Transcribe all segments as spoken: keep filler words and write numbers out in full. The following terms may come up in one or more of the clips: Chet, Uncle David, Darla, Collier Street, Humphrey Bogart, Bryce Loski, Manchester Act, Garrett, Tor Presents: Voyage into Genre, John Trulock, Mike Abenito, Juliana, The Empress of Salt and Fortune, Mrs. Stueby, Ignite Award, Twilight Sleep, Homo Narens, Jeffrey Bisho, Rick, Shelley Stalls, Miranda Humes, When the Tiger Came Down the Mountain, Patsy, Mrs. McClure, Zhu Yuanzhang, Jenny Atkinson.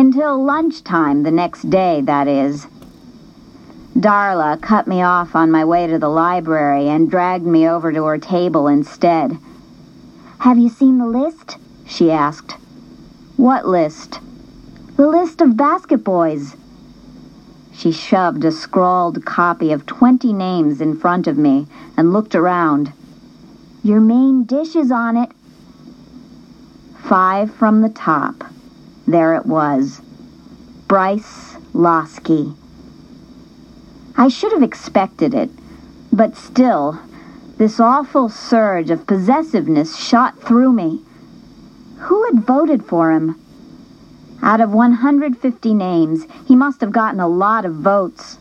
Until lunchtime the next day, that is. Darla cut me off on my way to the library and dragged me over to her table instead. Have you seen the list? She asked. What list? The list of basket boys. She shoved a scrawled copy of twenty names in front of me and looked around. Your main dish is on it. Five from the top. There it was. Bryce Loski. I should have expected it, but still, this awful surge of possessiveness shot through me. Who had voted for him? Out of one hundred fifty names, he must have gotten a lot of votes.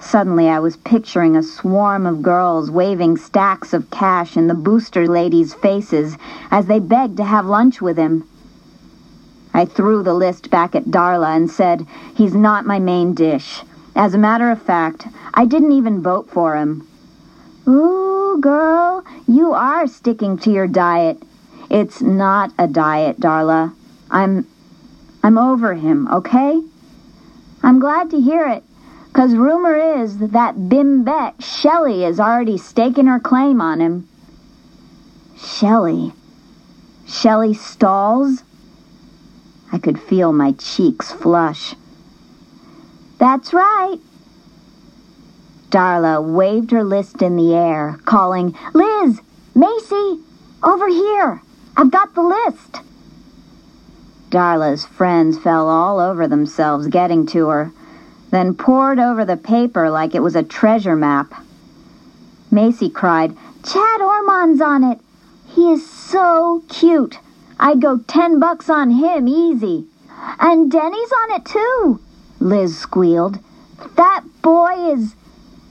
Suddenly, I was picturing a swarm of girls waving stacks of cash in the booster ladies' faces as they begged to have lunch with him. I threw the list back at Darla and said, "He's not my main dish. As a matter of fact, I didn't even vote for him." Ooh, girl, you are sticking to your diet. It's not a diet, Darla. I'm... I'm over him, okay? I'm glad to hear it, 'cause rumor is that that bimbette Shelley is already staking her claim on him. Shelley? Shelley Stalls? I could feel my cheeks flush. That's right. Darla waved her list in the air, calling, Liz, Macy, over here. I've got the list. Darla's friends fell all over themselves getting to her, then poured over the paper like it was a treasure map. Macy cried, Chad Ormond's on it. He is so cute. I'd go ten bucks on him, easy. And Denny's on it, too. Liz squealed. That boy is...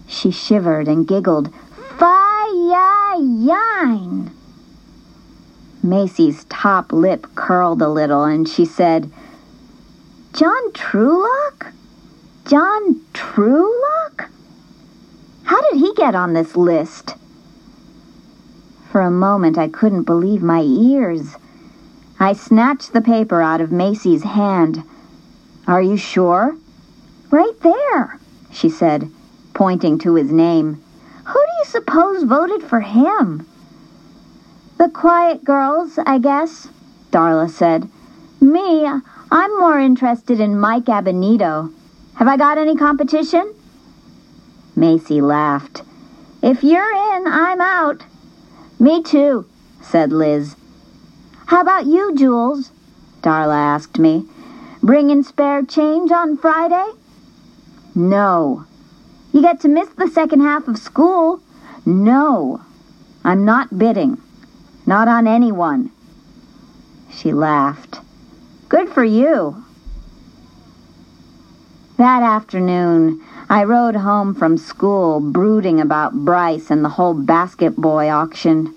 She shivered and giggled. Fi-yi-yine. Macy's top lip curled a little, and she said, John Trulock? John Trulock? How did he get on this list? For a moment, I couldn't believe my ears. I snatched the paper out of Macy's hand. Are you sure? Right there, she said, pointing to his name. Who do you suppose voted for him? The quiet girls, I guess, Darla said. Me, I'm more interested in Mike Abenito. Have I got any competition? Macy laughed. If you're in, I'm out. Me too, said Liz. How about you, Jules? Darla asked me. Bringing spare change on Friday? No. You get to miss the second half of school? No. I'm not bidding. Not on anyone. She laughed. Good for you. That afternoon, I rode home from school brooding about Bryce and the whole basket boy auction.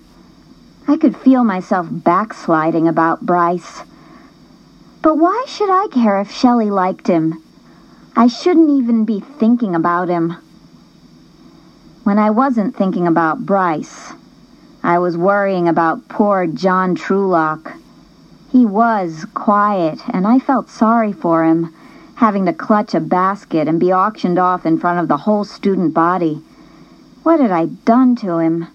I could feel myself backsliding about Bryce. But why should I care if Shelley liked him? I shouldn't even be thinking about him. When I wasn't thinking about Bryce, I was worrying about poor John Trulock. He was quiet, and I felt sorry for him, having to clutch a basket and be auctioned off in front of the whole student body. What had I done to him?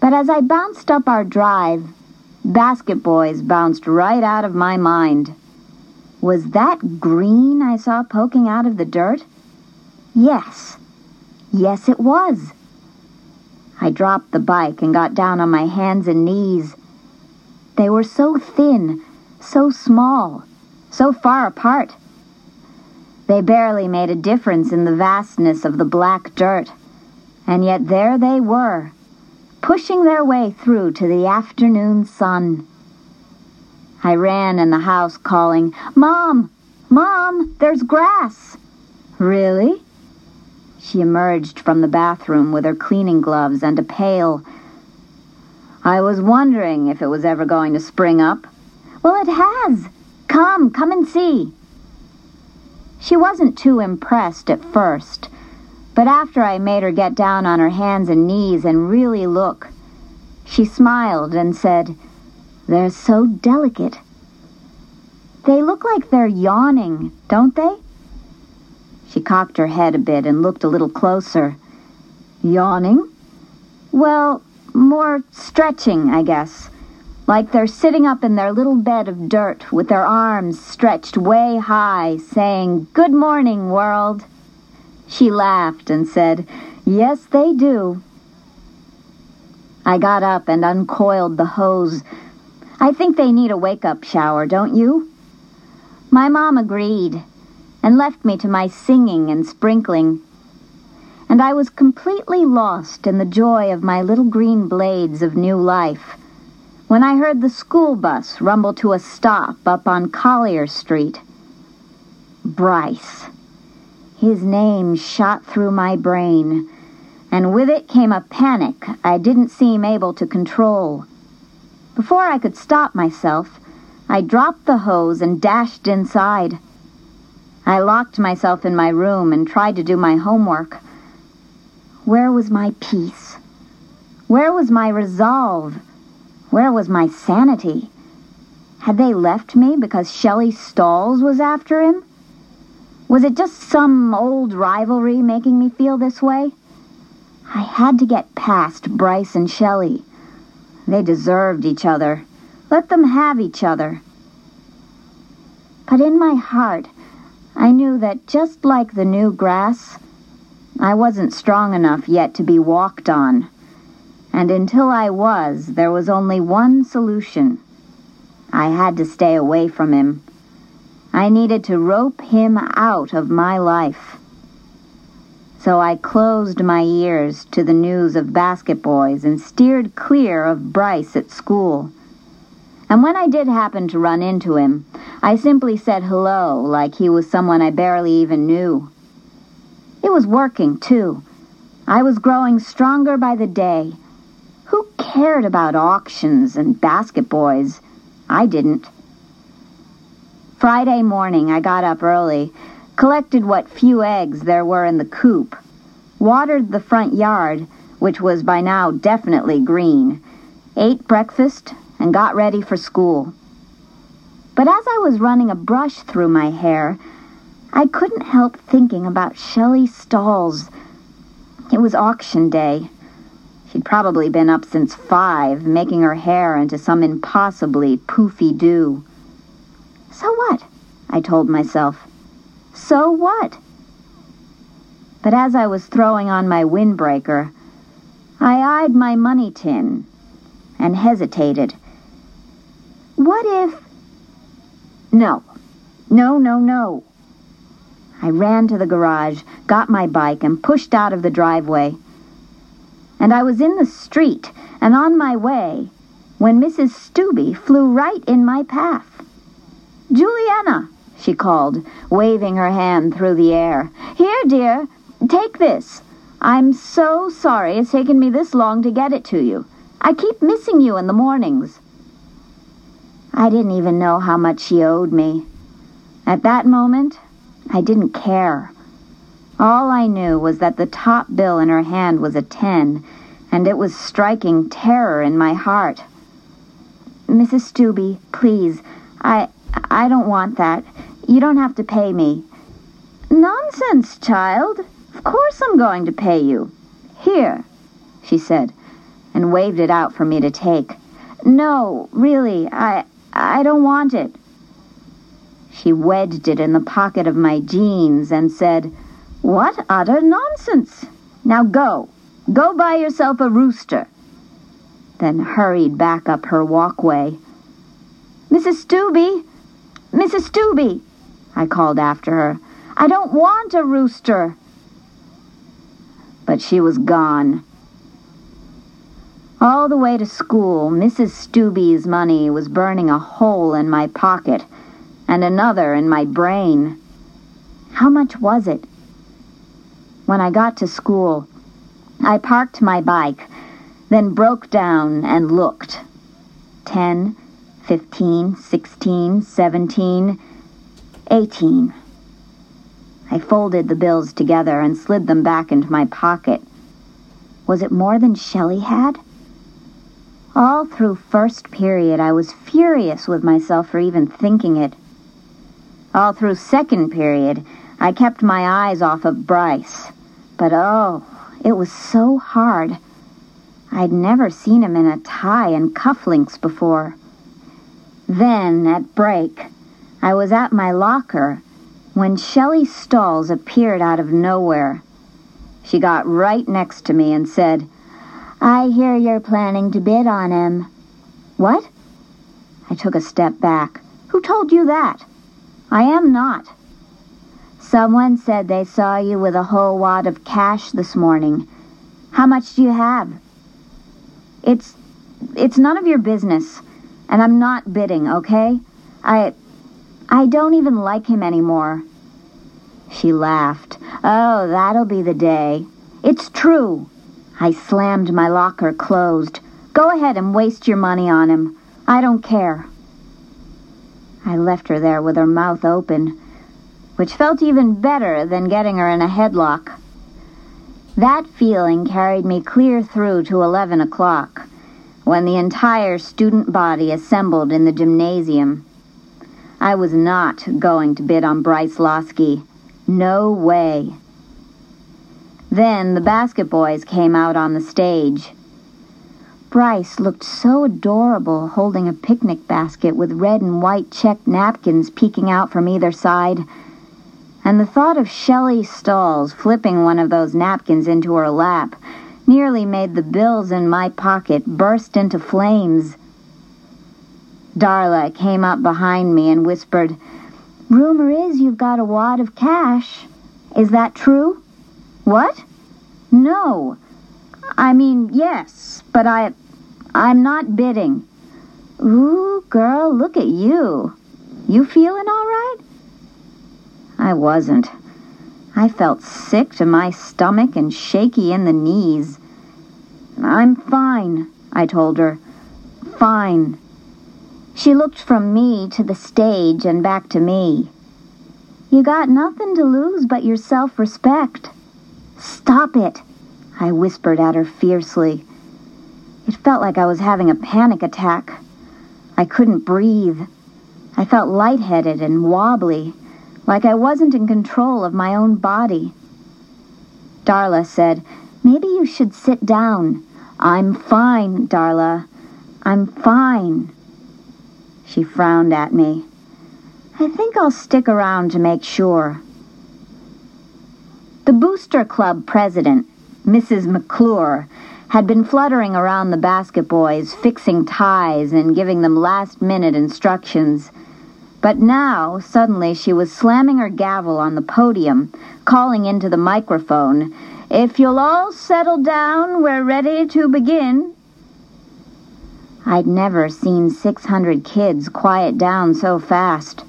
But as I bounced up our drive, basket boys bounced right out of my mind. Was that green I saw poking out of the dirt? Yes. Yes, it was. I dropped the bike and got down on my hands and knees. They were so thin, so small, so far apart. They barely made a difference in the vastness of the black dirt. And yet there they were, pushing their way through to the afternoon sun. I ran in the house calling, Mom! Mom! There's grass! Really? She emerged from the bathroom with her cleaning gloves and a pail. I was wondering if it was ever going to spring up. Well, it has! Come, come and see! She wasn't too impressed at first, but after I made her get down on her hands and knees and really look, she smiled and said, They're so delicate. They look like they're yawning, don't they? She cocked her head a bit and looked a little closer. Yawning? Well, more stretching, I guess. Like they're sitting up in their little bed of dirt with their arms stretched way high, saying, "Good morning, world." She laughed and said, "Yes, they do." I got up and uncoiled the hose. I think they need a wake-up shower, don't you? My mom agreed and left me to my singing and sprinkling, and I was completely lost in the joy of my little green blades of new life when I heard the school bus rumble to a stop up on Collier Street. Bryce. His name shot through my brain, and with it came a panic I didn't seem able to control. Before I could stop myself, I dropped the hose and dashed inside. I locked myself in my room and tried to do my homework. Where was my peace? Where was my resolve? Where was my sanity? Had they left me because Shelley Stalls was after him? Was it just some old rivalry making me feel this way? I had to get past Bryce and Shelley. They deserved each other. Let them have each other. But in my heart, I knew that just like the new grass, I wasn't strong enough yet to be walked on. And until I was, there was only one solution. I had to stay away from him. I needed to rope him out of my life. So I closed my ears to the news of basket boys and steered clear of Bryce at school. And when I did happen to run into him, I simply said hello like he was someone I barely even knew. It was working, too. I was growing stronger by the day. Who cared about auctions and basket boys? I didn't. Friday morning, I got up early, collected what few eggs there were in the coop, watered the front yard, which was by now definitely green, ate breakfast, and got ready for school. But as I was running a brush through my hair, I couldn't help thinking about Shelley Stalls. It was auction day. She'd probably been up since five, making her hair into some impossibly poofy do. So what? I told myself. So what? But as I was throwing on my windbreaker, I eyed my money tin and hesitated. What if... No. No, no, no. I ran to the garage, got my bike, and pushed out of the driveway. And I was in the street and on my way when Missus Stueby flew right in my path. "Juliana," she called, waving her hand through the air. "Here, dear, take this. I'm so sorry it's taken me this long to get it to you. I keep missing you in the mornings." I didn't even know how much she owed me. At that moment, I didn't care. All I knew was that the top bill in her hand was a ten, and it was striking terror in my heart. "Missus Stueby, please, I... I don't want that. You don't have to pay me." "Nonsense, child. Of course I'm going to pay you. Here," she said, and waved it out for me to take. "No, really, I, I don't want it." She wedged it in the pocket of my jeans and said, "What utter nonsense. Now go. Go buy yourself a rooster." Then hurried back up her walkway. "Missus Stueby! Missus Stueby," I called after her. "I don't want a rooster." But she was gone. All the way to school, Missus Stuby's money was burning a hole in my pocket and another in my brain. How much was it? When I got to school, I parked my bike, then broke down and looked. Ten, Fifteen, sixteen, seventeen, eighteen. I folded the bills together and slid them back into my pocket. Was it more than Shelley had? All through first period, I was furious with myself for even thinking it. All through second period, I kept my eyes off of Bryce. But oh, it was so hard. I'd never seen him in a tie and cufflinks before. Then, at break, I was at my locker when Shelley Stalls appeared out of nowhere. She got right next to me and said, "I hear you're planning to bid on him." "What?" I took a step back. "Who told you that?" "I am not." "Someone said they saw you with a whole wad of cash this morning. How much do you have?" It's, it's none of your business, and I'm not bidding, okay? I, I don't even like him anymore." She laughed. "Oh, that'll be the day." "It's true." I slammed my locker closed. "Go ahead and waste your money on him. I don't care." I left her there with her mouth open, which felt even better than getting her in a headlock. That feeling carried me clear through to eleven o'clock, when the entire student body assembled in the gymnasium. I was not going to bid on Bryce Loski. No way. Then the basket boys came out on the stage. Bryce looked so adorable holding a picnic basket with red and white checked napkins peeking out from either side, and the thought of Shelley Stalls flipping one of those napkins into her lap nearly made the bills in my pocket burst into flames. Darla came up behind me and whispered, "Rumor is you've got a wad of cash. Is that true?" "What? No. I mean, yes, but I, I'm not bidding." "Ooh, girl, look at you. You feeling all right?" I wasn't. I felt sick to my stomach and shaky in the knees. "I'm fine," I told her. "Fine." She looked from me to the stage and back to me. "You got nothing to lose but your self-respect." "Stop it," I whispered at her fiercely. It felt like I was having a panic attack. I couldn't breathe. I felt lightheaded and wobbly, like I wasn't in control of my own body. Darla said, "Maybe you should sit down." "I'm fine, Darla. I'm fine." She frowned at me. "I think I'll stick around to make sure." The Booster Club president, Missus McClure, had been fluttering around the basket boys, fixing ties and giving them last-minute instructions. But now, suddenly, she was slamming her gavel on the podium, calling into the microphone, "If you'll all settle down, we're ready to begin." I'd never seen six hundred kids quiet down so fast.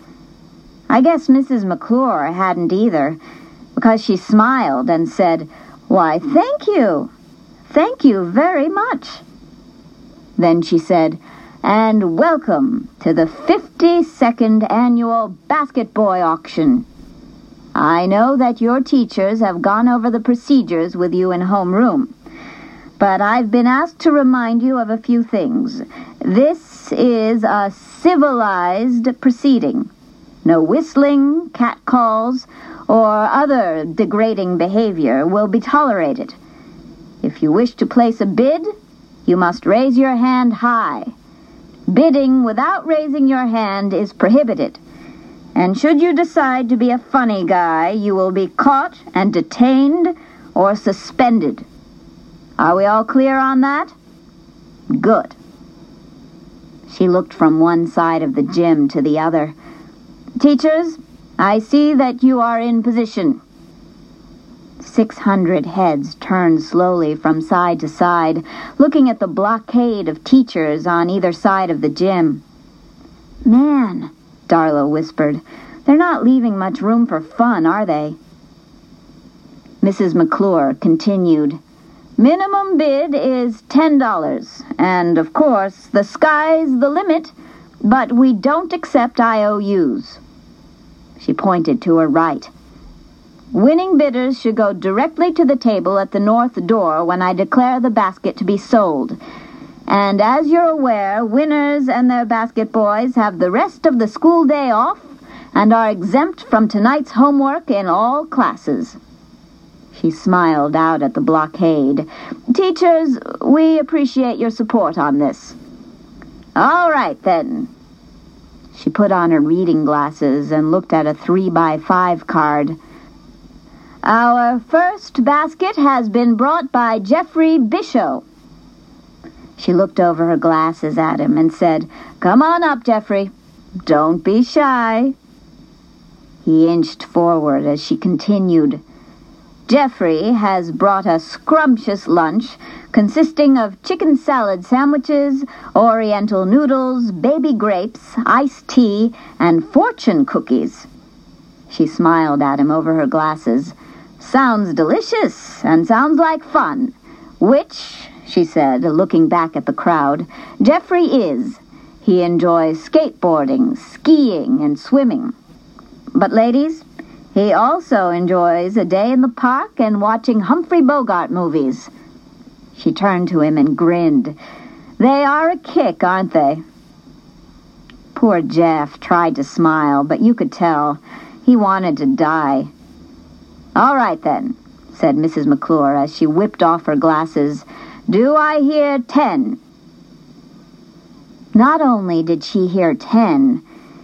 I guess Missus McClure hadn't either, because she smiled and said, "Why, thank you. Thank you very much." Then she said, "And welcome to the fifty-second Annual Basket Boy Auction. I know that your teachers have gone over the procedures with you in homeroom, but I've been asked to remind you of a few things. This is a civilized proceeding. No whistling, catcalls, or other degrading behavior will be tolerated. If you wish to place a bid, you must raise your hand high. Bidding without raising your hand is prohibited. And should you decide to be a funny guy, you will be caught and detained or suspended. Are we all clear on that? Good." She looked from one side of the gym to the other. "Teachers, I see that you are in position." Six hundred heads turned slowly from side to side, looking at the blockade of teachers on either side of the gym. "Man," Darla whispered, "they're not leaving much room for fun, are they?" Missus McClure continued, "Minimum bid is ten dollars, and, of course, the sky's the limit, but we don't accept I O Us." She pointed to her right. "Winning bidders should go directly to the table at the north door when I declare the basket to be sold. And as you're aware, winners and their basket boys have the rest of the school day off and are exempt from tonight's homework in all classes." She smiled out at the blockade. "Teachers, we appreciate your support on this." "All right, then." She put on her reading glasses and looked at a three by five card. "Our first basket has been brought by Jeffrey Bisho." She looked over her glasses at him and said, "Come on up, Jeffrey. Don't be shy." He inched forward as she continued, "Jeffrey has brought a scrumptious lunch consisting of chicken salad sandwiches, oriental noodles, baby grapes, iced tea, and fortune cookies." She smiled at him over her glasses. "Sounds delicious and sounds like fun, which," she said, looking back at the crowd, "Jeffrey is. He enjoys skateboarding, skiing, and swimming. But, ladies, he also enjoys a day in the park and watching Humphrey Bogart movies." She turned to him and grinned. "They are a kick, aren't they?" Poor Jeff tried to smile, but you could tell he wanted to die. "All right, then," said Missus McClure as she whipped off her glasses. "Do I hear ten?" Not only did she hear ten,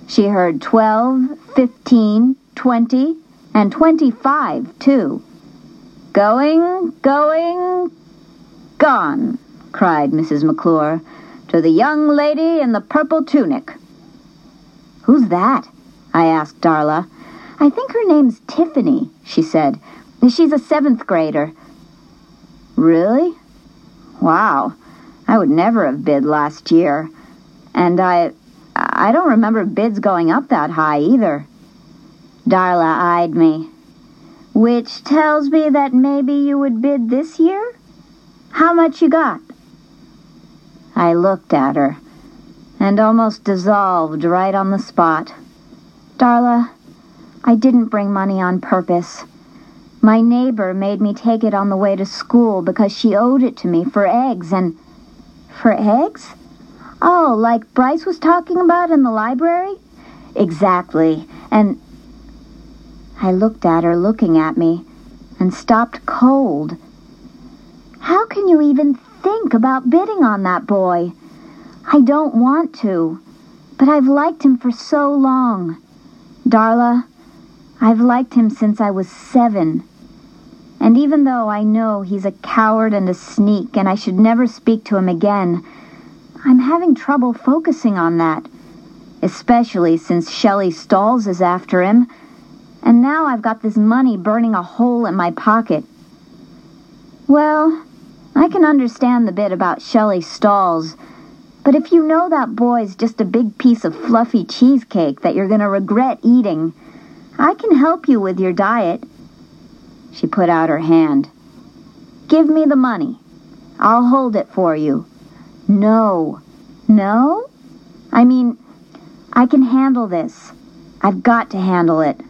she heard twelve, fifteen, twenty, and twenty-five, too. "Going, going, gone," cried Missus McClure, "to the young lady in the purple tunic." "Who's that?" I asked Darla. "I think her name's Tiffany," she said. "She's a seventh grader." "Really? Wow, I would never have bid last year. And I I don't remember bids going up that high either." Darla eyed me. "Which tells me that maybe you would bid this year? How much you got?" I looked at her and almost dissolved right on the spot. "Darla, I didn't bring money on purpose. My neighbor made me take it on the way to school because she owed it to me for eggs and..." "For eggs? Oh, like Bryce was talking about in the library?" "Exactly, and..." I looked at her looking at me and stopped cold. "How can you even think about bidding on that boy? I don't want to, but I've liked him for so long. Darla, I've liked him since I was seven. And even though I know he's a coward and a sneak and I should never speak to him again, I'm having trouble focusing on that, especially since Shelley Stalls is after him, and now I've got this money burning a hole in my pocket." "Well, I can understand the bit about Shelley Stalls, but if you know that boy's just a big piece of fluffy cheesecake that you're going to regret eating, I can help you with your diet." She put out her hand. "Give me the money. I'll hold it for you." "No. No? I mean, I can handle this. I've got to handle it."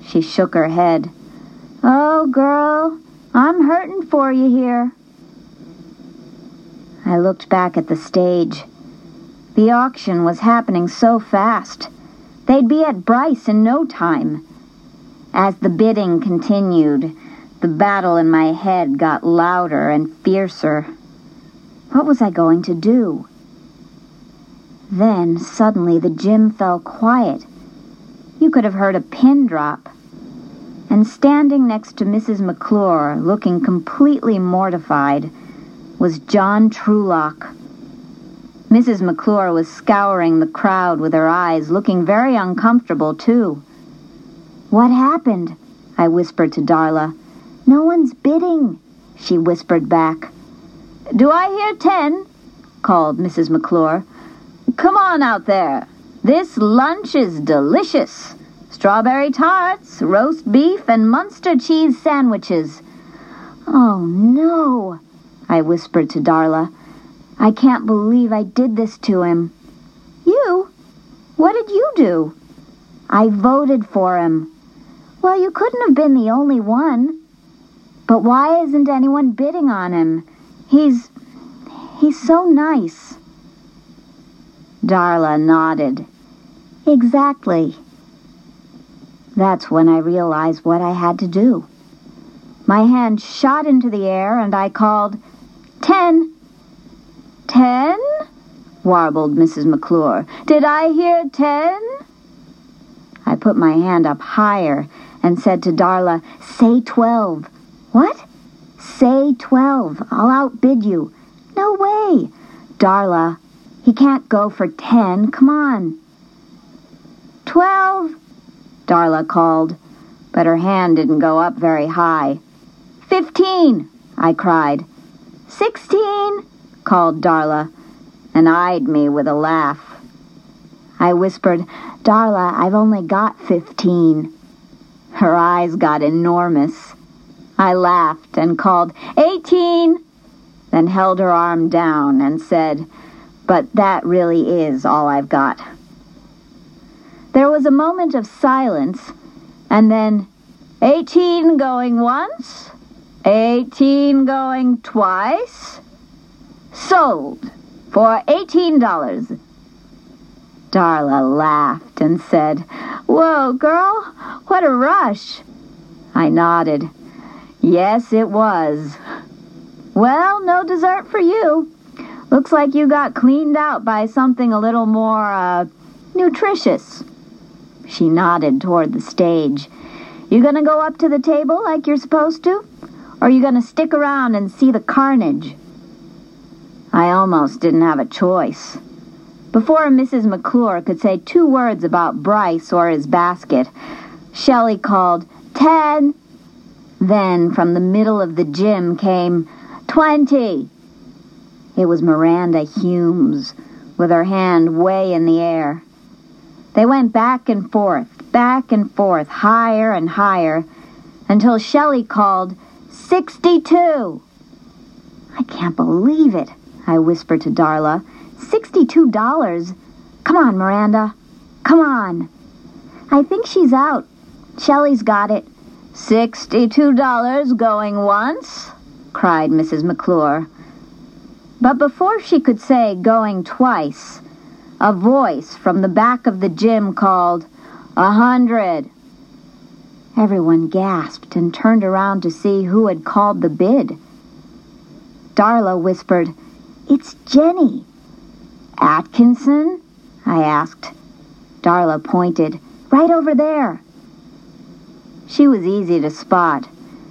She shook her head. "Oh, girl, I'm hurting for you here." I looked back at the stage. The auction was happening so fast. They'd be at Bryce in no time. As the bidding continued, the battle in my head got louder and fiercer. What was I going to do? Then, suddenly, the gym fell quiet. You could have heard a pin drop. And standing next to Missus McClure, looking completely mortified, was John Trulock. Missus McClure was scouring the crowd with her eyes, looking very uncomfortable, too. "What happened?" I whispered to Darla. "No one's bidding," she whispered back. "Do I hear ten?" called Missus McClure. "Come on out there. This lunch is delicious. Strawberry tarts, roast beef, and Munster cheese sandwiches." "Oh, no," I whispered to Darla. "I can't believe I did this to him." "You? What did you do?" "I voted for him." "Well, you couldn't have been the only one." "But why isn't anyone bidding on him? He's... he's so nice." Darla nodded. Exactly. That's when I realized what I had to do. My hand shot into the air and I called, ten. Ten? Warbled Missus McClure. Did I hear ten? I put my hand up higher and said to Darla, say twelve. What? Say twelve. I'll outbid you. No way. Darla, he can't go for ten. Come on. Twelve, Darla called, but her hand didn't go up very high. Fifteen, I cried. Sixteen, called Darla, and eyed me with a laugh. I whispered, Darla, I've only got fifteen. Her eyes got enormous. I laughed and called, eighteen, then held her arm down and said, but that really is all I've got. There was a moment of silence, and then eighteen going once, eighteen going twice, sold for eighteen dollars. Darla laughed and said, whoa, girl, what a rush. I nodded. Yes, it was. Well, no dessert for you. Looks like you got cleaned out by something a little more, uh, nutritious. She nodded toward the stage. You gonna go up to the table like you're supposed to? Or are you gonna stick around and see the carnage? I almost didn't have a choice. Before Missus McClure could say two words about Bryce or his basket, Shelley called, ten. Then from the middle of the gym came, twenty. It was Miranda Humes, with her hand way in the air. They went back and forth, back and forth, higher and higher, until Shelley called, sixty-two. I can't believe it, I whispered to Darla. Sixty-two dollars? Come on, Miranda. Come on. I think she's out. Shelley's got it. Sixty-two dollars going once, cried Missus McClure. But before she could say going twice, a voice from the back of the gym called, a hundred. Everyone gasped and turned around to see who had called the bid. Darla whispered, it's Jenny. Atkinson? I asked. Darla pointed, right over there. She was easy to spot,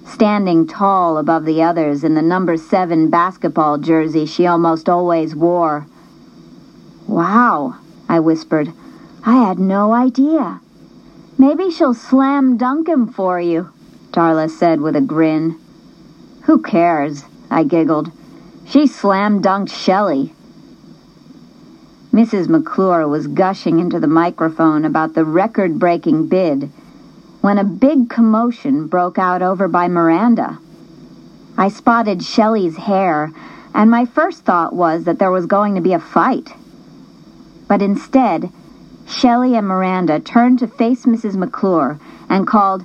standing tall above the others in the number seven basketball jersey she almost always wore. Wow, I whispered. I had no idea. Maybe she'll slam dunk him for you, Darla said with a grin. Who cares? I giggled. She slam dunked Shelley. Missus McClure was gushing into the microphone about the record-breaking bid when a big commotion broke out over by Miranda. I spotted Shelley's hair, and my first thought was that there was going to be a fight. But instead, Shelley and Miranda turned to face Missus McClure and called,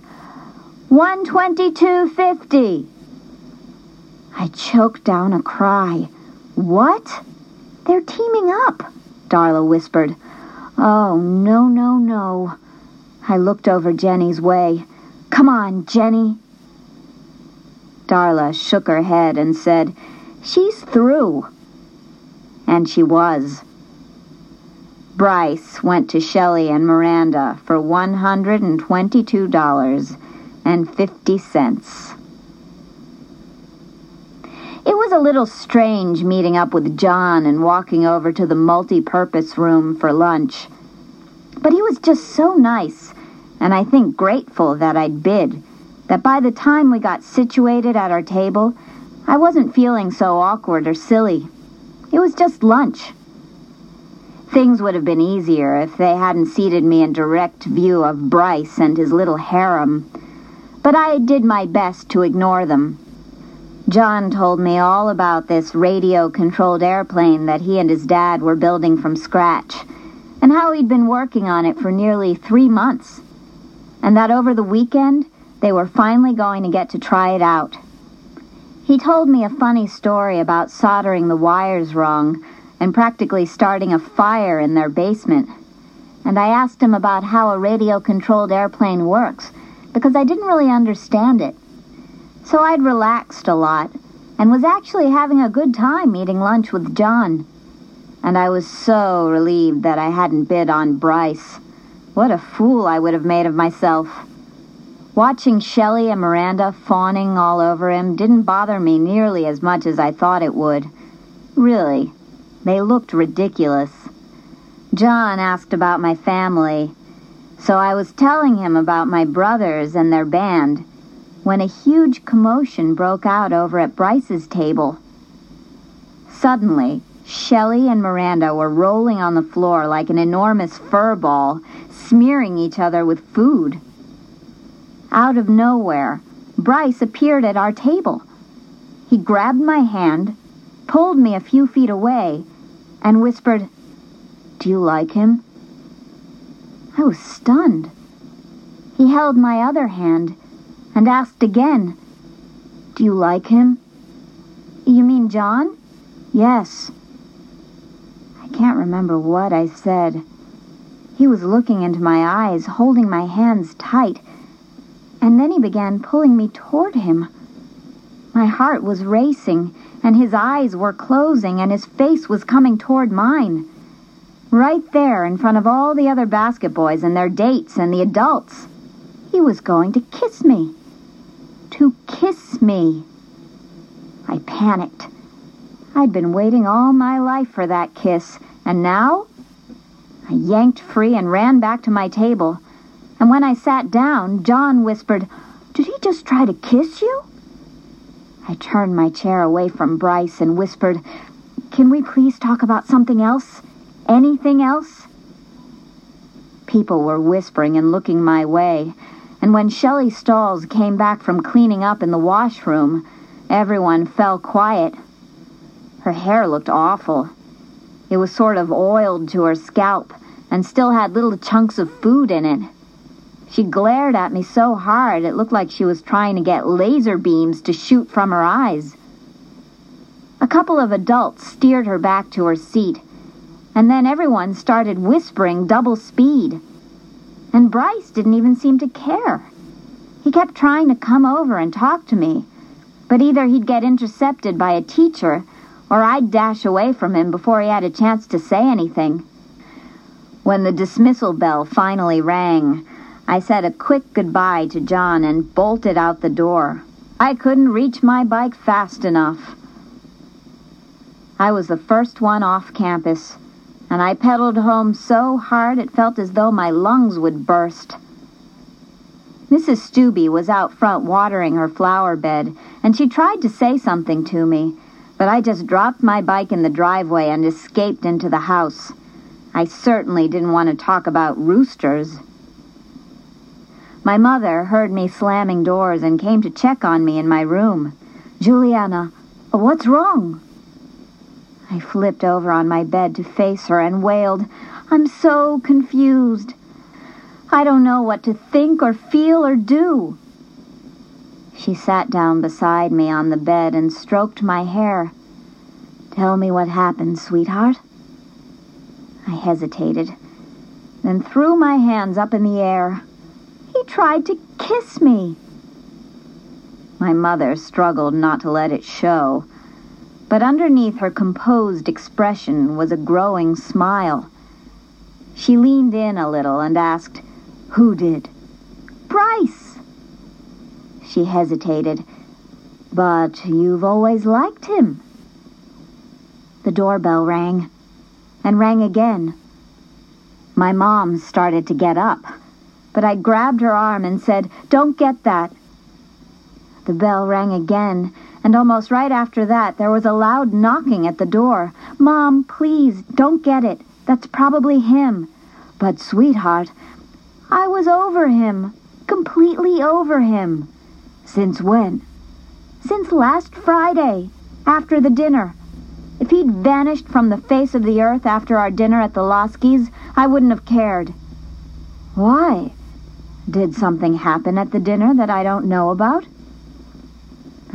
one twenty-two fifty. I choked down a cry. What? They're teaming up, Darla whispered. Oh, no, no, no. I looked over Jenny's way. Come on, Jenny. Darla shook her head and said, she's through. And she was. Bryce went to Shelley and Miranda for one hundred twenty-two dollars and fifty cents. It was a little strange meeting up with John and walking over to the multi-purpose room for lunch. But he was just so nice, and I think grateful that I'd bid, that by the time we got situated at our table, I wasn't feeling so awkward or silly. It was just lunch. Things would have been easier if they hadn't seated me in direct view of Bryce and his little harem, but I did my best to ignore them. John told me all about this radio-controlled airplane that he and his dad were building from scratch, and how he'd been working on it for nearly three months, and that over the weekend they were finally going to get to try it out. He told me a funny story about soldering the wires wrong, and practically starting a fire in their basement, and I asked him about how a radio-controlled airplane works, because I didn't really understand it. So I'd relaxed a lot, and was actually having a good time eating lunch with John. And I was so relieved that I hadn't bid on Bryce. What a fool I would have made of myself. Watching Shelley and Miranda fawning all over him didn't bother me nearly as much as I thought it would. Really, they looked ridiculous. John asked about my family, so I was telling him about my brothers and their band, when a huge commotion broke out over at Bryce's table. Suddenly, Shelley and Miranda were rolling on the floor like an enormous fur ball, smearing each other with food. Out of nowhere, Bryce appeared at our table. He grabbed my hand, pulled me a few feet away, and whispered, "Do you like him?" I was stunned. He held my other hand and asked again, "Do you like him?" "You mean John?" "Yes." I can't remember what I said. He was looking into my eyes, holding my hands tight, and then he began pulling me toward him. My heart was racing, and his eyes were closing, and his face was coming toward mine. Right there in front of all the other basket boys and their dates and the adults. He was going to kiss me. To kiss me. I panicked. I'd been waiting all my life for that kiss, and now? I yanked free and ran back to my table. And when I sat down, John whispered, "Did he just try to kiss you?" I turned my chair away from Bryce and whispered, "Can we please talk about something else? Anything else?" People were whispering and looking my way, and when Shelley Stalls came back from cleaning up in the washroom, everyone fell quiet. Her hair looked awful. It was sort of oiled to her scalp and still had little chunks of food in it. She glared at me so hard it looked like she was trying to get laser beams to shoot from her eyes. A couple of adults steered her back to her seat, and then everyone started whispering double speed. And Bryce didn't even seem to care. He kept trying to come over and talk to me, but either he'd get intercepted by a teacher or I'd dash away from him before he had a chance to say anything. When the dismissal bell finally rang, I said a quick goodbye to John and bolted out the door. I couldn't reach my bike fast enough. I was the first one off campus, and I pedaled home so hard it felt as though my lungs would burst. Missus Stueby was out front watering her flower bed, and she tried to say something to me, but I just dropped my bike in the driveway and escaped into the house. I certainly didn't want to talk about roosters. My mother heard me slamming doors and came to check on me in my room. "Juliana, what's wrong?" I flipped over on my bed to face her and wailed, "I'm so confused. I don't know what to think or feel or do." She sat down beside me on the bed and stroked my hair. "Tell me what happened, sweetheart." I hesitated, then threw my hands up in the air. "He tried to kiss me." My mother struggled not to let it show, but underneath her composed expression was a growing smile. She leaned in a little and asked, "Who did?" "Bryce." She hesitated, "But you've always liked him." The doorbell rang, and rang again. My mom started to get up, but I grabbed her arm and said, "Don't get that." The bell rang again, and almost right after that there was a loud knocking at the door. "Mom, please, don't get it. That's probably him." "But, sweetheart..." "I was over him. Completely over him." "Since when?" "Since last Friday, after the dinner. If he'd vanished from the face of the earth after our dinner at the Loskis, I wouldn't have cared." "Why? Did something happen at the dinner that I don't know about?"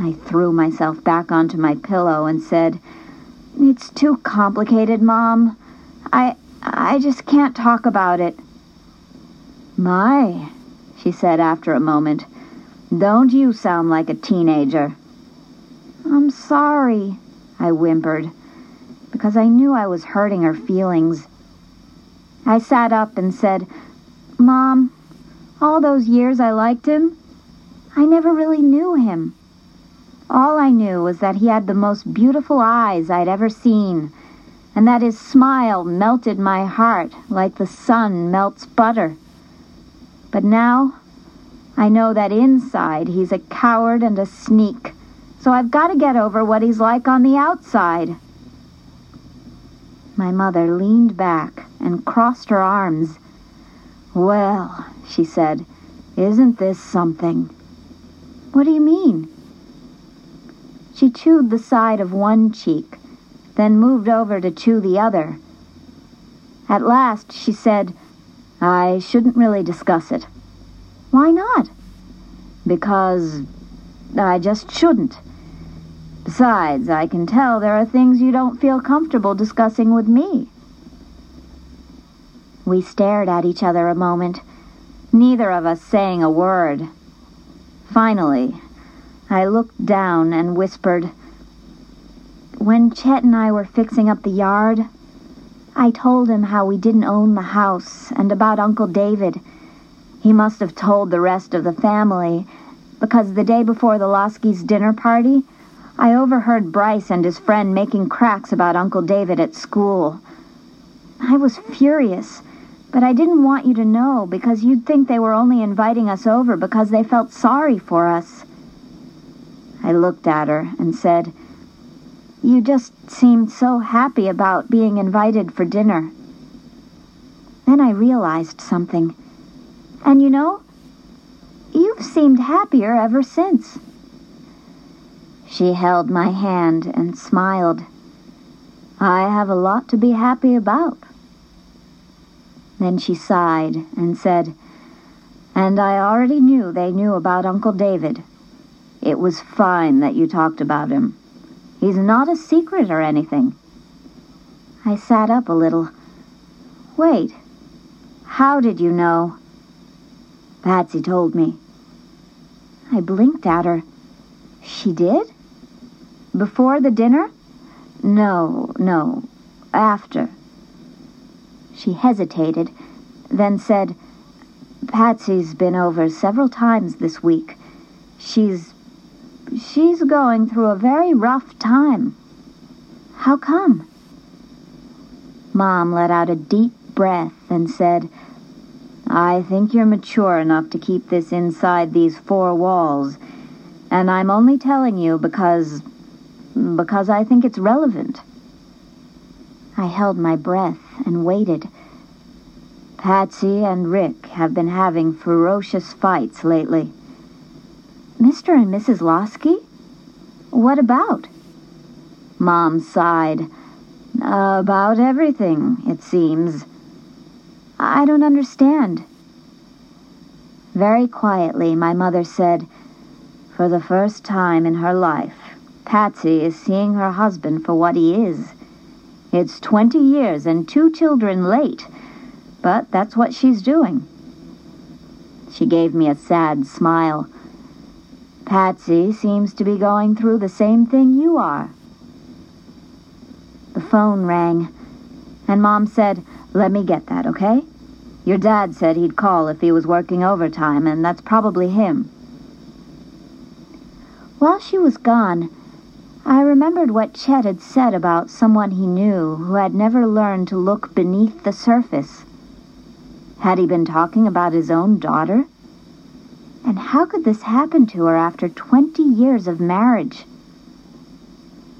I threw myself back onto my pillow and said, "It's too complicated, Mom. I, I just can't talk about it. My, she said after a moment, don't you sound like a teenager. I'm sorry, I whimpered, because I knew I was hurting her feelings. I sat up and said, Mom, all those years I liked him, I never really knew him. All I knew was that he had the most beautiful eyes I'd ever seen, and that his smile melted my heart like the sun melts butter. But now, I know that inside he's a coward and a sneak, so I've got to get over what he's like on the outside. My mother leaned back and crossed her arms. Well, she said, isn't this something? What do you mean? She chewed the side of one cheek, then moved over to chew the other. At last, she said, I shouldn't really discuss it. Why not? Because I just shouldn't. Besides, I can tell there are things you don't feel comfortable discussing with me. We stared at each other a moment, neither of us saying a word. Finally, I looked down and whispered, when Chet and I were fixing up the yard, I told him how we didn't own the house and about Uncle David. He must have told the rest of the family, because the day before the Loskis' dinner party, I overheard Bryce and his friend making cracks about Uncle David at school. I was furious, but I didn't want you to know, because you'd think they were only inviting us over because they felt sorry for us. I looked at her and said, you just seemed so happy about being invited for dinner. Then I realized something. And you know, you've seemed happier ever since. She held my hand and smiled. I have a lot to be happy about. Then she sighed and said, and I already knew they knew about Uncle David. It was fine that you talked about him. He's not a secret or anything. I sat up a little. Wait, how did you know? Patsy told me. I blinked at her. She did? Before the dinner? No, no, after. She hesitated, then said, Patsy's been over several times this week. She's... She's going through a very rough time. How come? Mom let out a deep breath and said, I think you're mature enough to keep this inside these four walls, and I'm only telling you because... because I think it's relevant. I held my breath and waited. Patsy and Rick have been having ferocious fights lately. Mister and Missus Loski? What about? Mom sighed. About everything, it seems. I don't understand. Very quietly, my mother said, for the first time in her life, Patsy is seeing her husband for what he is. It's twenty years and two children late, but that's what she's doing. She gave me a sad smile. Patsy seems to be going through the same thing you are. The phone rang, and Mom said, let me get that, okay? Your dad said he'd call if he was working overtime, and that's probably him. While she was gone, I remembered what Chet had said about someone he knew who had never learned to look beneath the surface. Had he been talking about his own daughter? And how could this happen to her after twenty years of marriage?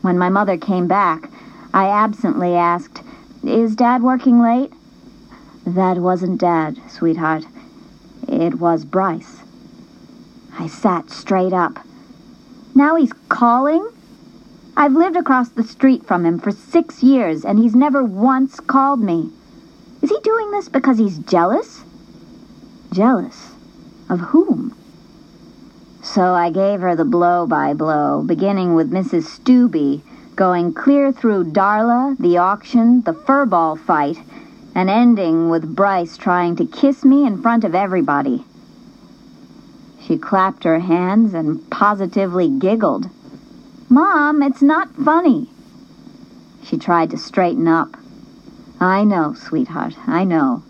When my mother came back, I absently asked, is Dad working late? That wasn't Dad, sweetheart. It was Bryce. I sat straight up. Now he's calling? I've lived across the street from him for six years, and he's never once called me. Is he doing this because he's jealous? Jealous? Of whom? So I gave her the blow-by-blow, beginning with Missus Stueby, going clear through Darla, the auction, the furball fight, and ending with Bryce trying to kiss me in front of everybody. She clapped her hands and positively giggled. Mom, it's not funny. She tried to straighten up. I know, sweetheart, I know.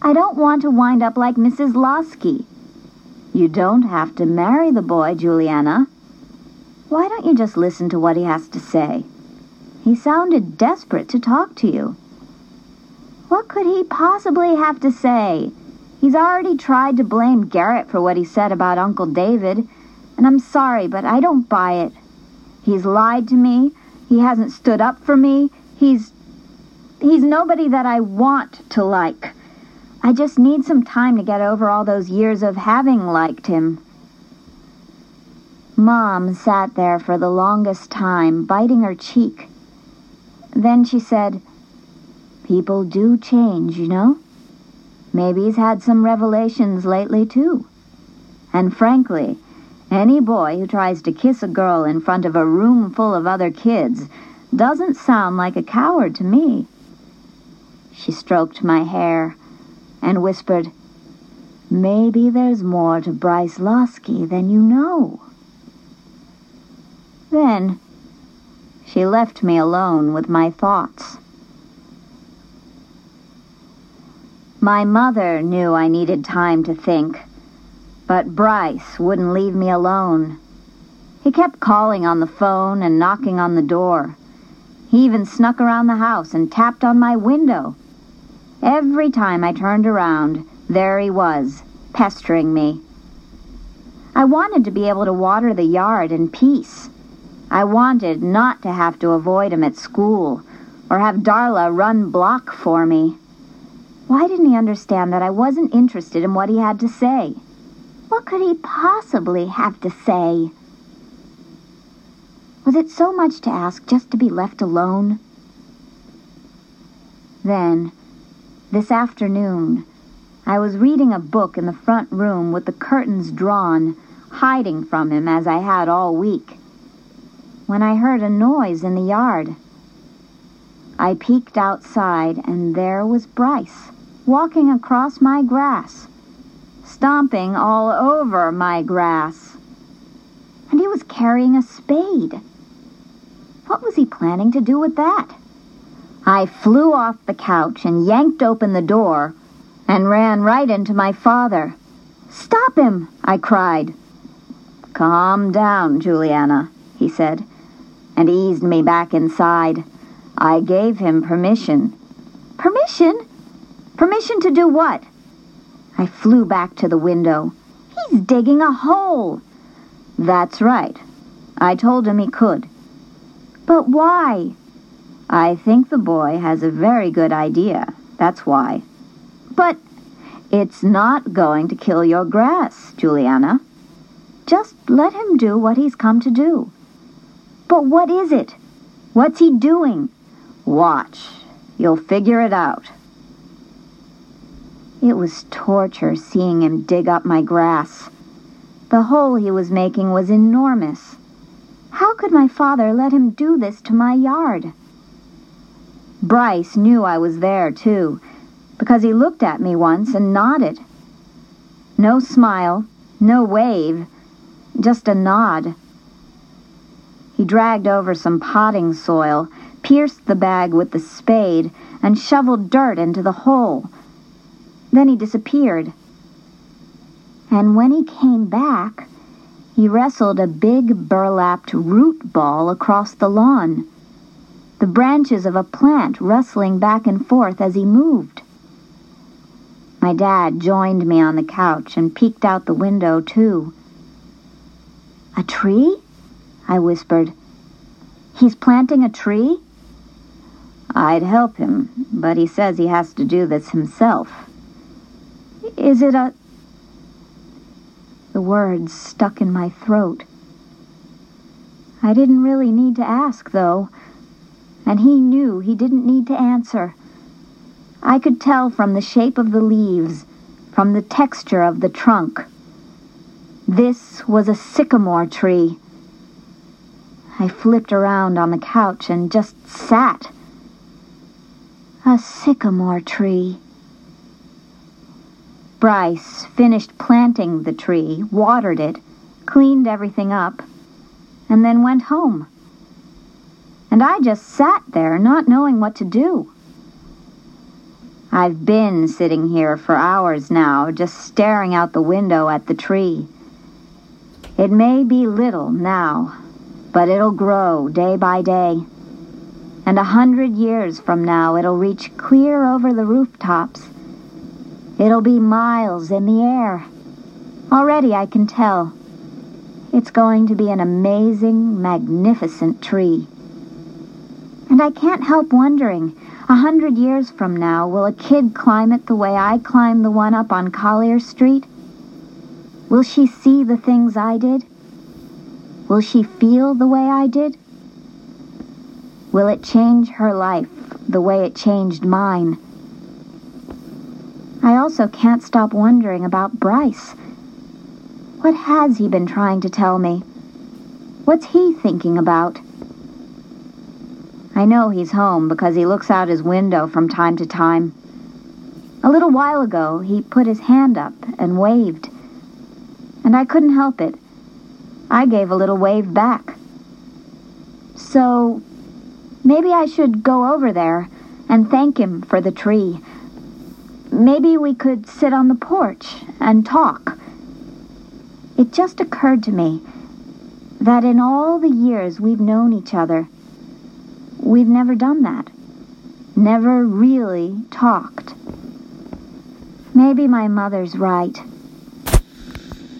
I don't want to wind up like Missus Loski. You don't have to marry the boy, Juliana. Why don't you just listen to what he has to say? He sounded desperate to talk to you. What could he possibly have to say? He's already tried to blame Garrett for what he said about Uncle David, and I'm sorry, but I don't buy it. He's lied to me. He hasn't stood up for me. He's... he's nobody that I want to like. I just need some time to get over all those years of having liked him. Mom sat there for the longest time, biting her cheek. Then she said, "People do change, you know? Maybe he's had some revelations lately, too. And frankly, any boy who tries to kiss a girl in front of a room full of other kids doesn't sound like a coward to me." She stroked my hair and whispered, "Maybe there's more to Bryce Loski than you know." Then she left me alone with my thoughts. My mother knew I needed time to think, but Bryce wouldn't leave me alone. He kept calling on the phone and knocking on the door. He even snuck around the house and tapped on my window. Every time I turned around, there he was, pestering me. I wanted to be able to water the yard in peace. I wanted not to have to avoid him at school or have Darla run block for me. Why didn't he understand that I wasn't interested in what he had to say? What could he possibly have to say? Was it so much to ask just to be left alone? Then, this afternoon, I was reading a book in the front room with the curtains drawn, hiding from him as I had all week, when I heard a noise in the yard. I peeked outside, and there was Bryce, walking across my grass, stomping all over my grass. And he was carrying a spade. What was he planning to do with that? I flew off the couch and yanked open the door and ran right into my father. "Stop him!" I cried. "Calm down, Juliana," he said, and eased me back inside. I gave him permission. Permission? Permission to do what? I flew back to the window. "He's digging a hole." "That's right. I told him he could." "But why?" "I think the boy has a very good idea. That's why." "But..." "It's not going to kill your grass, Juliana. Just let him do what he's come to do." "But what is it? What's he doing?" "Watch. You'll figure it out." It was torture seeing him dig up my grass. The hole he was making was enormous. How could my father let him do this to my yard? Bryce knew I was there, too, because he looked at me once and nodded. No smile, no wave, just a nod. He dragged over some potting soil, pierced the bag with the spade, and shoveled dirt into the hole. Then he disappeared. And when he came back, he wrestled a big burlapped root ball across the lawn, the branches of a plant rustling back and forth as he moved. My dad joined me on the couch and peeked out the window, too. "A tree?" I whispered. "He's planting a tree?" "I'd help him, but he says he has to do this himself." "Is it a..." The words stuck in my throat. I didn't really need to ask, though, and he knew he didn't need to answer. I could tell from the shape of the leaves, from the texture of the trunk. This was a sycamore tree. I flipped around on the couch and just sat. A sycamore tree. Bryce finished planting the tree, watered it, cleaned everything up, and then went home. And I just sat there, not knowing what to do. I've been sitting here for hours now, just staring out the window at the tree. It may be little now, but it'll grow day by day. And a hundred years from now, it'll reach clear over the rooftops. It'll be miles in the air. Already I can tell. It's going to be an amazing, magnificent tree. And I can't help wondering, a hundred years from now, will a kid climb it the way I climbed the one up on Collier Street? Will she see the things I did? Will she feel the way I did? Will it change her life the way it changed mine? I also can't stop wondering about Bryce. What has he been trying to tell me? What's he thinking about? I know he's home because he looks out his window from time to time. A little while ago, he put his hand up and waved. And I couldn't help it. I gave a little wave back. So, maybe I should go over there and thank him for the tree. Maybe we could sit on the porch and talk. It just occurred to me that in all the years we've known each other, we've never done that. Never really talked. Maybe my mother's right.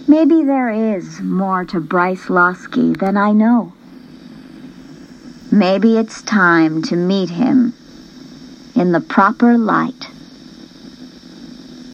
Maybe there is more to Bryce Loski than I know. Maybe it's time to meet him in the proper light.